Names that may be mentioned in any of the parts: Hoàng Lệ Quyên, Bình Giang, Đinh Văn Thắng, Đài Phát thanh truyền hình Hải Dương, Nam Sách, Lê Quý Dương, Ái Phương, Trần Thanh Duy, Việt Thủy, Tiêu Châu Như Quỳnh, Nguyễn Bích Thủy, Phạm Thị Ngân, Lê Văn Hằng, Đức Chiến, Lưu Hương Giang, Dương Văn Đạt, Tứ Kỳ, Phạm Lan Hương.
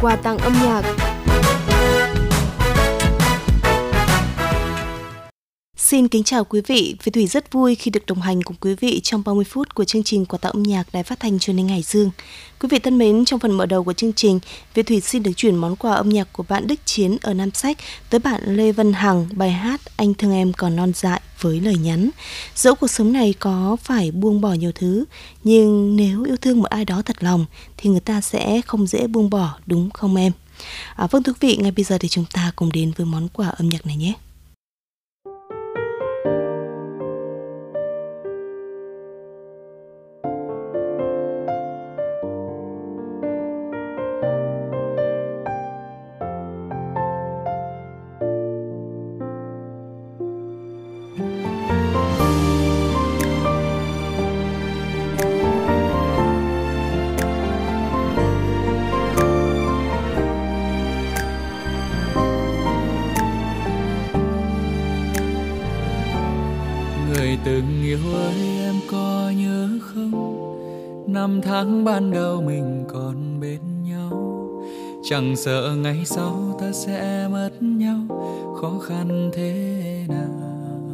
quà tặng âm nhạc. Xin kính chào quý vị, Việt Thủy rất vui khi được đồng hành cùng quý vị trong 30 phút của chương trình quà tặng âm nhạc Đài Phát thanh truyền hình Hải Dương. Quý vị thân mến, trong phần mở đầu của chương trình, Việt Thủy xin được chuyển món quà âm nhạc của bạn Đức Chiến ở Nam Sách tới bạn Lê Văn Hằng, bài hát Anh thương em còn non dại với lời nhắn. Dẫu cuộc sống này có phải buông bỏ nhiều thứ, nhưng nếu yêu thương một ai đó thật lòng thì người ta sẽ không dễ buông bỏ, đúng không em? Vâng thưa quý vị, ngay bây giờ thì chúng ta cùng đến với món quà âm nhạc này nhé. Tháng ban đầu mình còn bên nhau, chẳng sợ ngày sau ta sẽ mất nhau, khó khăn thế nào.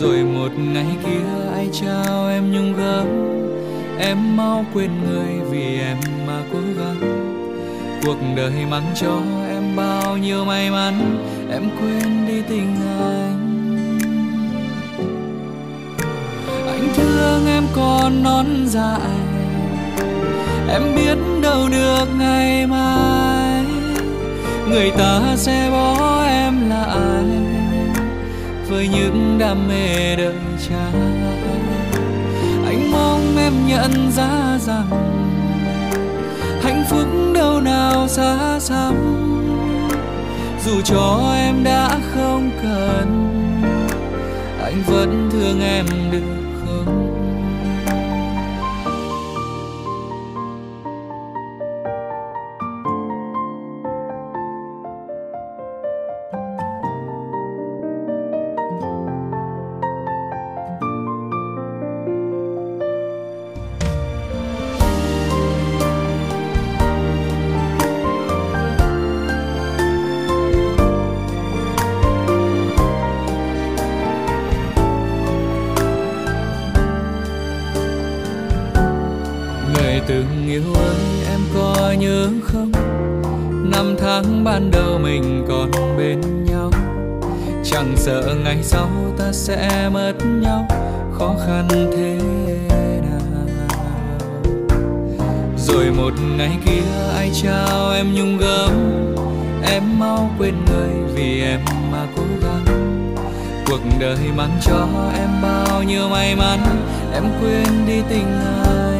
Rồi một ngày kia ai trao em nhung gấm, em mau quên người vì em mà cố gắng. Cuộc đời mang cho em bao nhiêu may mắn, em quên đi tình anh. Thương em còn non dại, em biết đâu được ngày mai người ta sẽ bỏ em lại với những đam mê đời trai. Anh mong em nhận ra rằng hạnh phúc đâu nào xa xăm, dù cho em đã không cần, anh vẫn thương em được. Từng yêu ơi em có nhớ không, năm tháng ban đầu mình còn bên nhau, chẳng sợ ngày sau ta sẽ mất nhau, khó khăn thế nào. Rồi một ngày kia ai trao em nhung gấm, em mau quên người vì em mà cố gắng. Cuộc đời mang cho em bao nhiêu may mắn, em quên đi tình ai.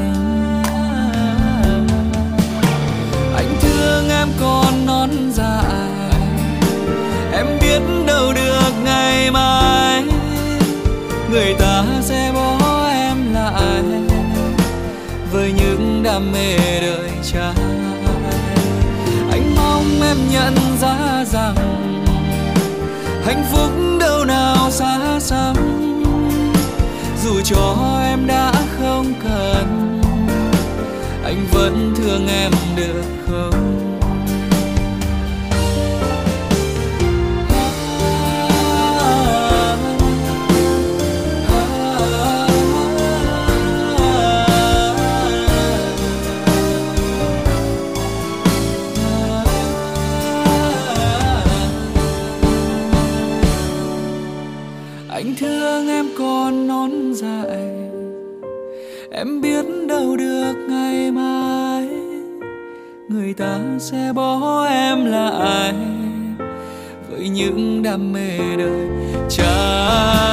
Thương em còn non dại, em biết đâu được ngày mai người ta sẽ bỏ em lại với những đam mê đời trai. Anh mong em nhận ra rằng hạnh phúc đâu nào xa xăm, dù cho em đã không cần, anh vẫn thương em được không? Anh thương em còn non dại, em biết đâu được ngày mai người ta sẽ bỏ em lại với những đam mê đời trai.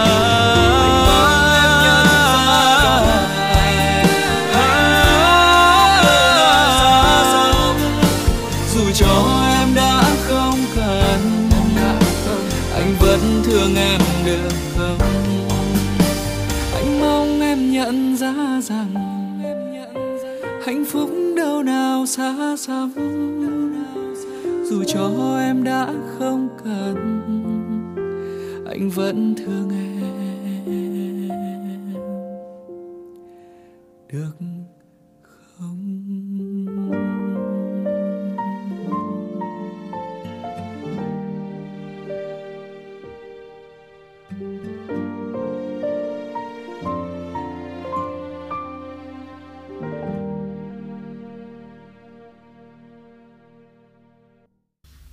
Rằng hạnh phúc đâu nào xa xăm, dù cho em đã không cần, anh vẫn thương em được không?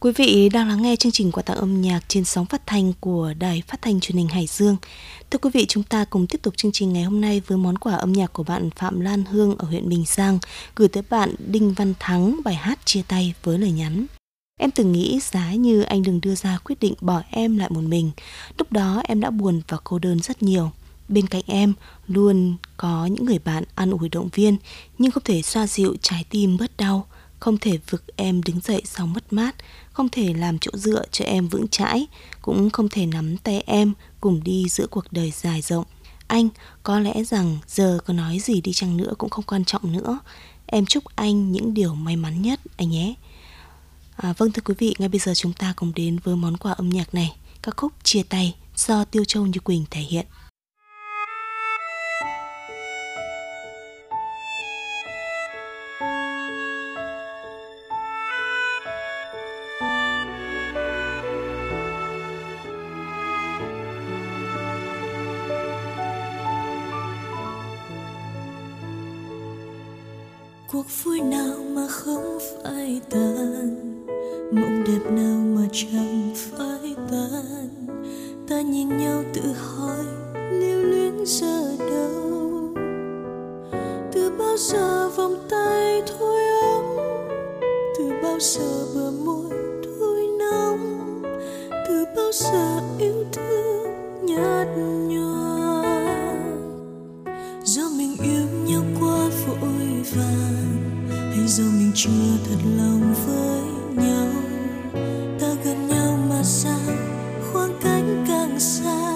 Quý vị đang lắng nghe chương trình quà tặng âm nhạc trên sóng phát thanh của Đài Phát thanh truyền hình Hải Dương. Thưa quý vị, chúng ta cùng tiếp tục chương trình ngày hôm nay với món quà âm nhạc của bạn Phạm Lan Hương ở huyện Bình Giang gửi tới bạn Đinh Văn Thắng bài hát Chia tay với lời nhắn: Em từng nghĩ giá như anh đừng đưa ra quyết định bỏ em lại một mình. Lúc đó em đã buồn và cô đơn rất nhiều. Bên cạnh em luôn có những người bạn an ủi động viên, nhưng không thể xoa dịu trái tim bớt đau, không thể vực em đứng dậy sau mất mát, không thể làm chỗ dựa cho em vững chãi, cũng không thể nắm tay em cùng đi giữa cuộc đời dài rộng. Anh, có lẽ rằng giờ có nói gì đi chăng nữa cũng không quan trọng nữa. Em chúc anh những điều may mắn nhất, anh nhé. Vâng thưa quý vị, ngay bây giờ chúng ta cùng đến với món quà âm nhạc này, ca khúc Chia tay do Tiêu Châu Như Quỳnh thể hiện. Cuộc vui nào mà không phải tàn, mộng đẹp nào mà chẳng phải tan. Ta nhìn nhau tự hỏi lưu luyến giờ đâu. Từ bao giờ vòng tay thôi ấm, từ bao giờ bờ môi thôi nóng, từ bao giờ yêu thương nhạt nhòa. Do mình yêu nhau quá vội vàng, do mình chưa thật lòng với nhau. Ta gần nhau mà sao khoảng cách càng xa.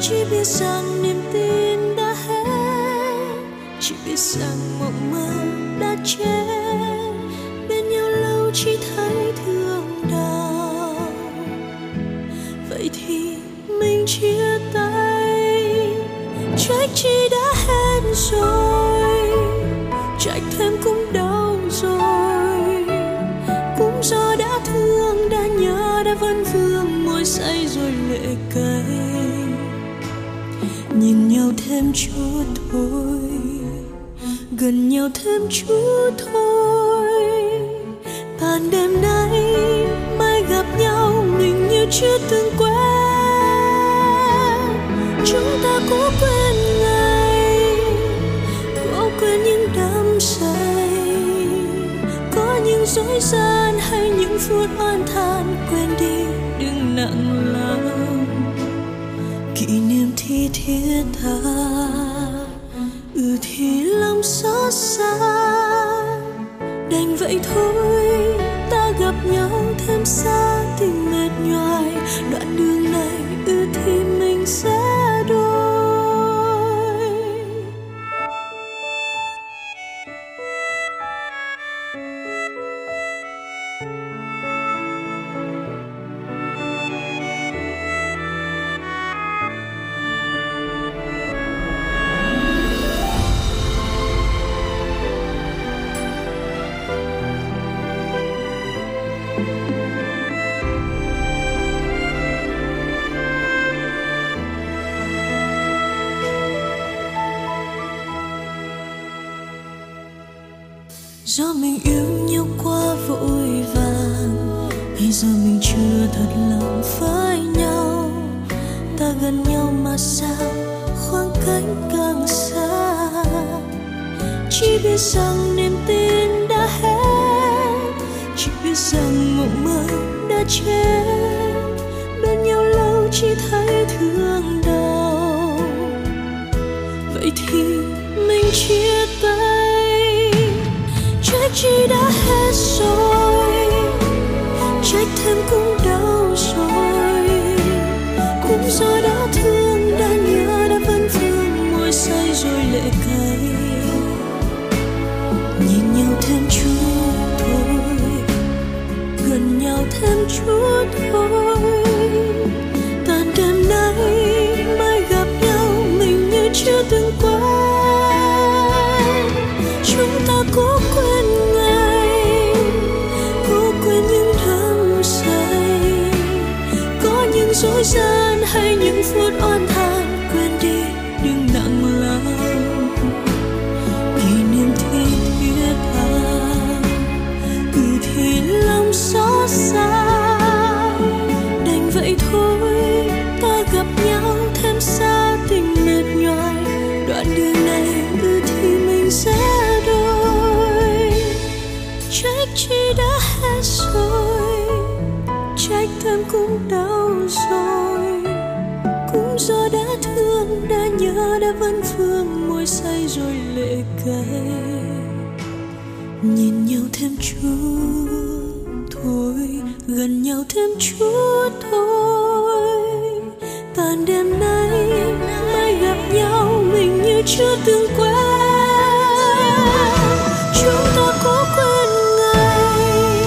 Chỉ biết rằng niềm tin đã hết, chỉ biết rằng mộng mơ đã chết. Bên nhau lâu chỉ thấy thương đau. Vậy thì mình chia tay, trách chi đã hết rồi, trách thêm cũng đau rồi. Cũng do đã thương, đã nhớ, đã vấn vương, môi say rồi lệ cay. Nhìn nhau thêm chút thôi, gần nhau thêm chút thôi. Tàn đêm nay, mai gặp nhau, mình như chưa từng quen. Chúng ta cố quên ngày, cố quên những đắm say, có những dối gian hay những phút oan than. Quên đi đừng nặng lòng, kỷ niệm thì thiết tha, thì lòng xót xa. Đành vậy thôi, ta gặp nhau thêm xa, tình mệt nhoài đoạn đường này, thì mình sẽ thì thôi ta gặp nhau thêm xa tình mệt nhoài, đoạn đường này ư thì mình sẽ đôi. Trách chi đã hết rồi, trách thêm cũng đau rồi, cũng do đã thương, đã nhớ, đã vấn vương môi say rồi lệ cay. Nhìn nhau thêm chút thôi, gần nhau thêm chút thôi, tàn đêm nay mai gặp nhau mình như chưa từng quen. Chúng ta cố quên ngày,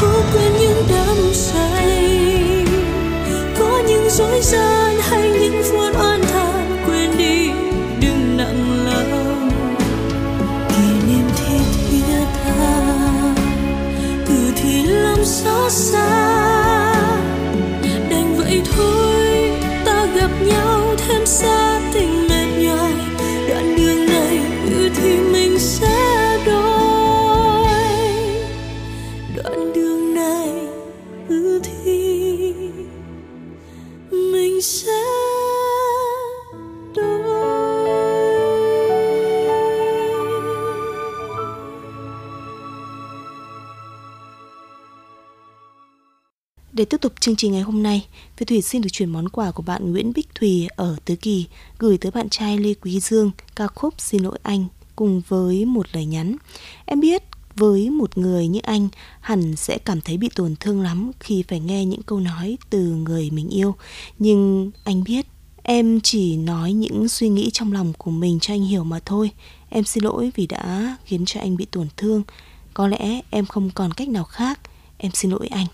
cố quên những đắm say, có những dối gian hay những phút oan than, quên đi đừng nặng lòng. Kỷ niệm thì thiết tha, từ thì lắm xót xa, đành vậy thôi ta gặp nhau thêm xa tình mệt nhoài, đoạn đường này thì mình sẽ đôi. Đoạn đường này thì mình sẽ Để tiếp tục chương trình ngày hôm nay, Việt Thủy xin được chuyển món quà của bạn Nguyễn Bích Thủy ở Tứ Kỳ gửi tới bạn trai Lê Quý Dương ca khúc Xin Lỗi Anh cùng với một lời nhắn. Em biết với một người như anh hẳn sẽ cảm thấy bị tổn thương lắm khi phải nghe những câu nói từ người mình yêu. Nhưng anh biết em chỉ nói những suy nghĩ trong lòng của mình cho anh hiểu mà thôi. Em xin lỗi vì đã khiến cho anh bị tổn thương. Có lẽ em không còn cách nào khác. Em xin lỗi anh.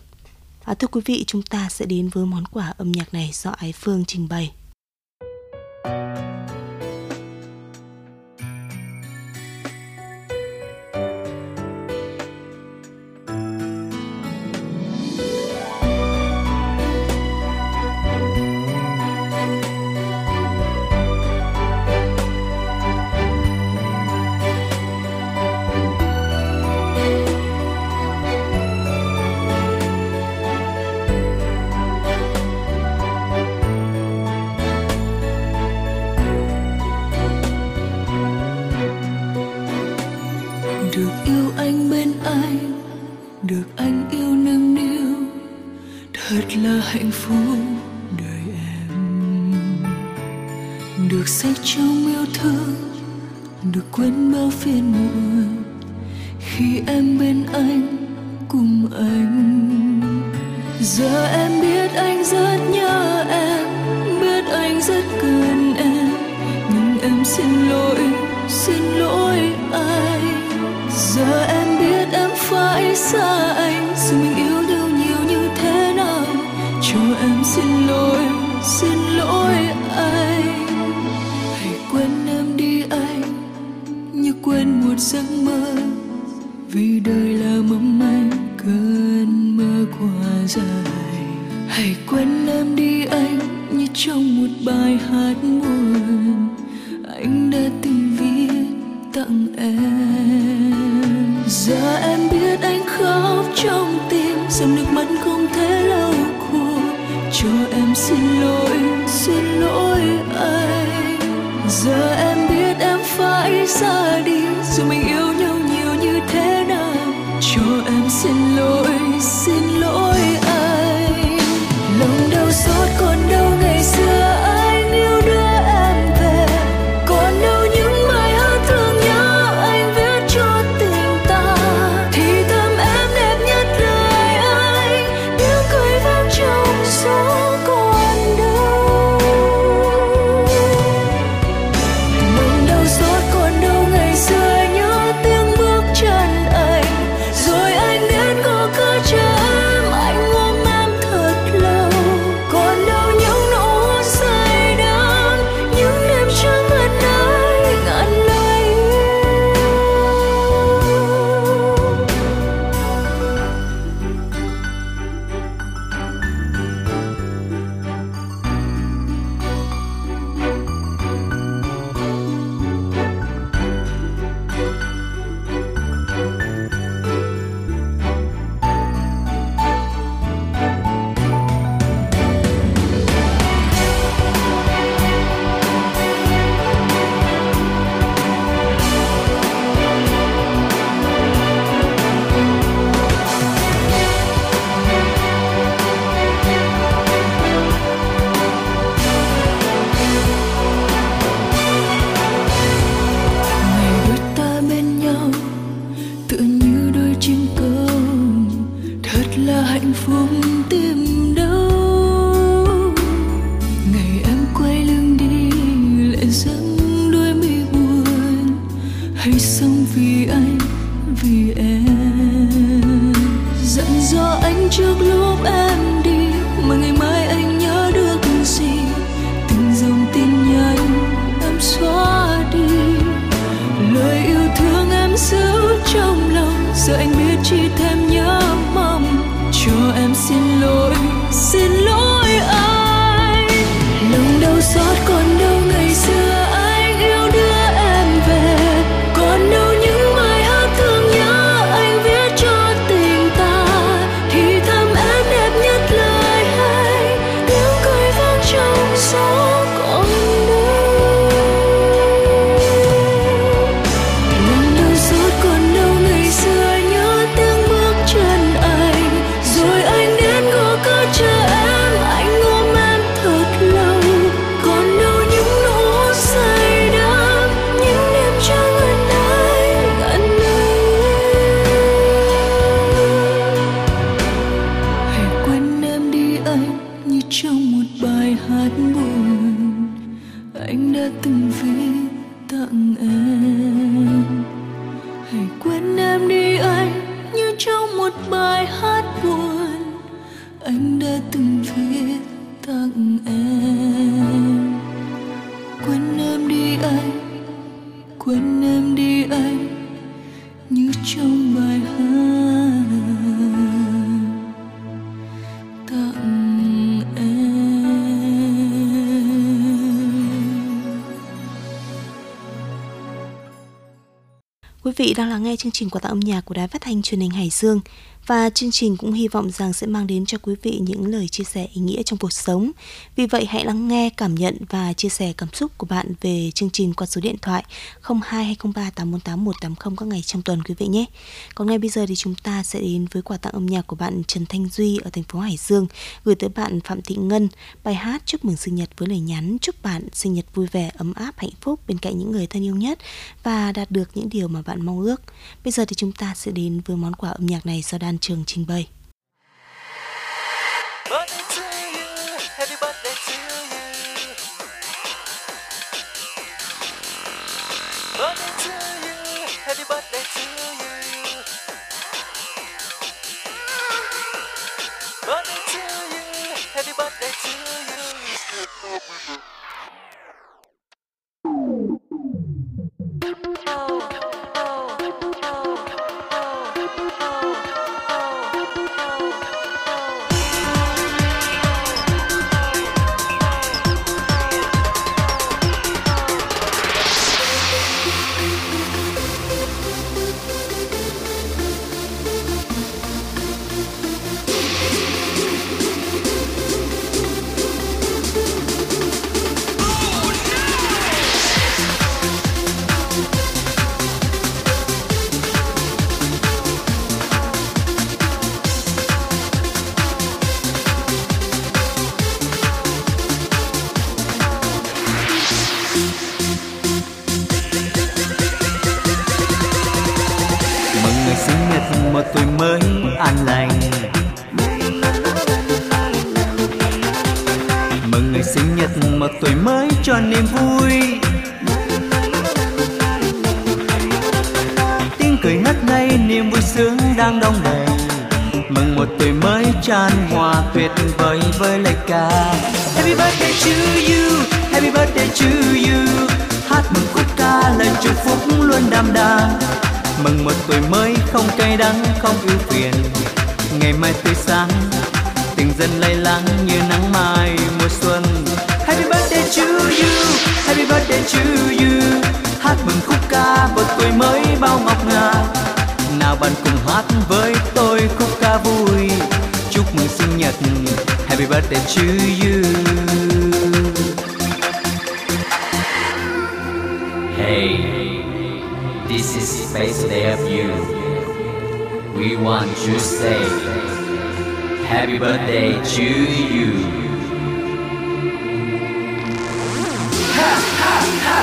Thưa quý vị, chúng ta sẽ đến với món quà âm nhạc này do Ái Phương trình bày. Hạnh phúc đời em được say trong yêu thương, được quên bao phiền muộn khi em bên anh, cùng anh. Giờ em biết anh rất nhớ em, biết anh rất cần em, nhưng em xin lỗi anh. Giờ em biết em phải xa anh, dù mình yêu đâu nhiều như thế nào. Cho em xin lỗi anh. Hãy quên em đi anh, như quên một giấc mơ, vì đời là mong manh cơn mơ quá dài. Hãy quên em đi anh, như trong một bài hát buồn anh đã từng viết tặng em. Giờ em biết anh khóc trong tim, dòng nước mắt không thể lau. Cho em xin lỗi anh. Giờ em biết em phải ra đi, dù mình yêu nhau nhiều như thế nào. Cho em xin lỗi anh. Lòng đau xót còn đâu ngày xưa anh yêu đưa em về, còn đâu những mai hứa thương nhau anh viết cho tình ta. Thì tâm em đẹp nhất đời anh, tiếng cười vang trong gió. Rồi anh đến có cơ như trong một bài hát buồn anh đã từng viết tặng em. Hãy quên em đi anh, như trong một bài hát buồn anh đã từng viết tặng em. Quên em đi anh, quên em đi anh, như trong bài hát tặng em. Quý vị đang lắng nghe chương trình quà tặng âm nhạc của Đài Phát thanh Truyền hình Hải Dương. Và chương trình cũng hy vọng rằng sẽ mang đến cho quý vị những lời chia sẻ ý nghĩa trong cuộc sống. Vì vậy hãy lắng nghe, cảm nhận và chia sẻ cảm xúc của bạn về chương trình qua số điện thoại 02 203 848 180 các ngày trong tuần quý vị nhé. Còn ngay bây giờ thì chúng ta sẽ đến với quà tặng âm nhạc của bạn Trần Thanh Duy ở thành phố Hải Dương, gửi tới bạn Phạm Thị Ngân bài hát Chúc mừng sinh nhật với lời nhắn chúc bạn sinh nhật vui vẻ, ấm áp, hạnh phúc bên cạnh những người thân yêu nhất và đạt được những điều mà bạn mong ước. Bây giờ thì chúng ta sẽ đến với món quà âm nhạc này sau đàn trường trình bày. Happy birthday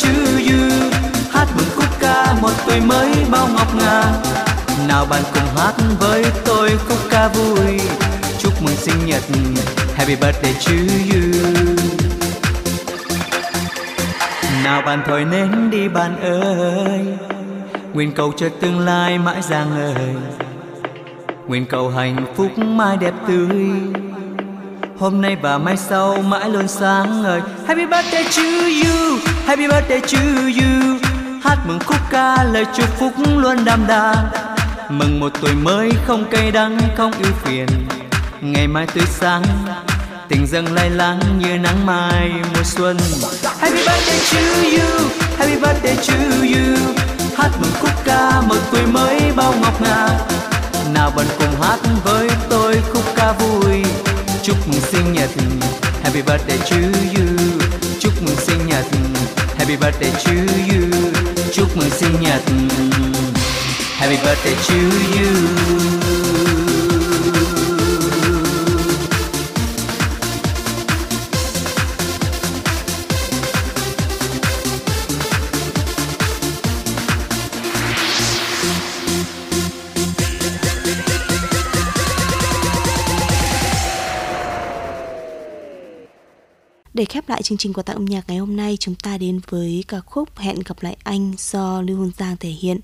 to you. nào bạn thổi nến đi bạn ơi, nguyện cầu cho tương lai mãi rạng ngời, nguyện cầu hạnh phúc mãi đẹp tươi, hôm nay và mai sau mãi luôn sáng ngời. Happy birthday to you, happy birthday to you. Hát mừng khúc ca lời chúc phúc luôn đậm đà, mừng một tuổi mới không cay đắng không ưu phiền, ngày mai tươi sáng tình dâng lai láng như nắng mai mùa xuân. Happy birthday to you, happy birthday to you. Hát mừng khúc ca một tuổi mới bao ngọc ngà, nào bạn cùng hát với tôi khúc ca vui. Chúc mừng sinh nhật, happy birthday to you. Chúc mừng sinh nhật, happy birthday to you. Chúc mừng sinh nhật, happy birthday to you. Để khép lại chương trình quà tặng âm nhạc ngày hôm nay, chúng ta đến với ca khúc Hẹn Gặp Lại Anh do Lưu Hương Giang thể hiện.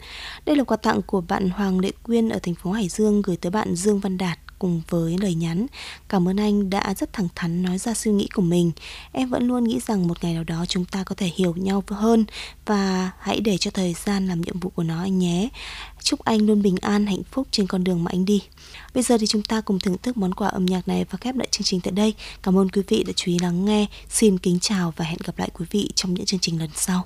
Đây là quà tặng của bạn Hoàng Lệ Quyên ở thành phố Hải Dương gửi tới bạn Dương Văn Đạt cùng với lời nhắn: cảm ơn anh đã rất thẳng thắn nói ra suy nghĩ của mình. Em vẫn luôn nghĩ rằng một ngày nào đó chúng ta có thể hiểu nhau hơn, và hãy để cho thời gian làm nhiệm vụ của nó anh nhé. Chúc anh luôn bình an, hạnh phúc trên con đường mà anh đi. Bây giờ thì chúng ta cùng thưởng thức món quà âm nhạc này và khép lại chương trình tại đây. Cảm ơn quý vị đã chú ý lắng nghe. Xin kính chào và hẹn gặp lại quý vị trong những chương trình lần sau.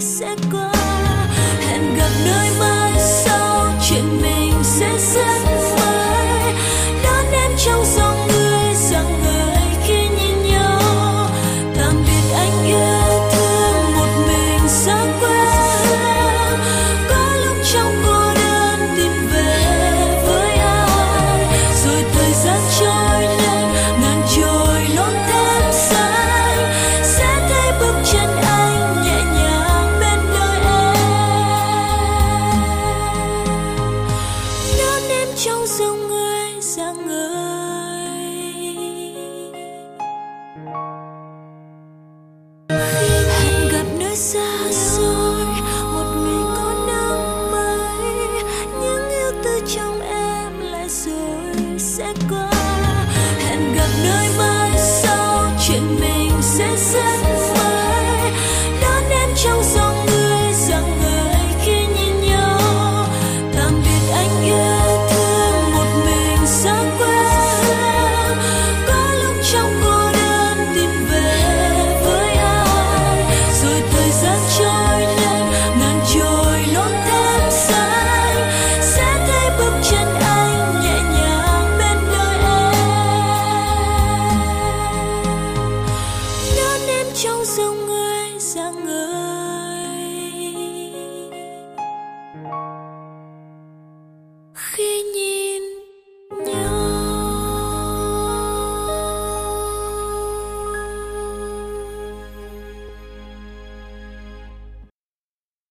sẽ qua. Hẹn gặp nơi mai sau, chuyện mình sẽ rất mới. Đón em trong gió.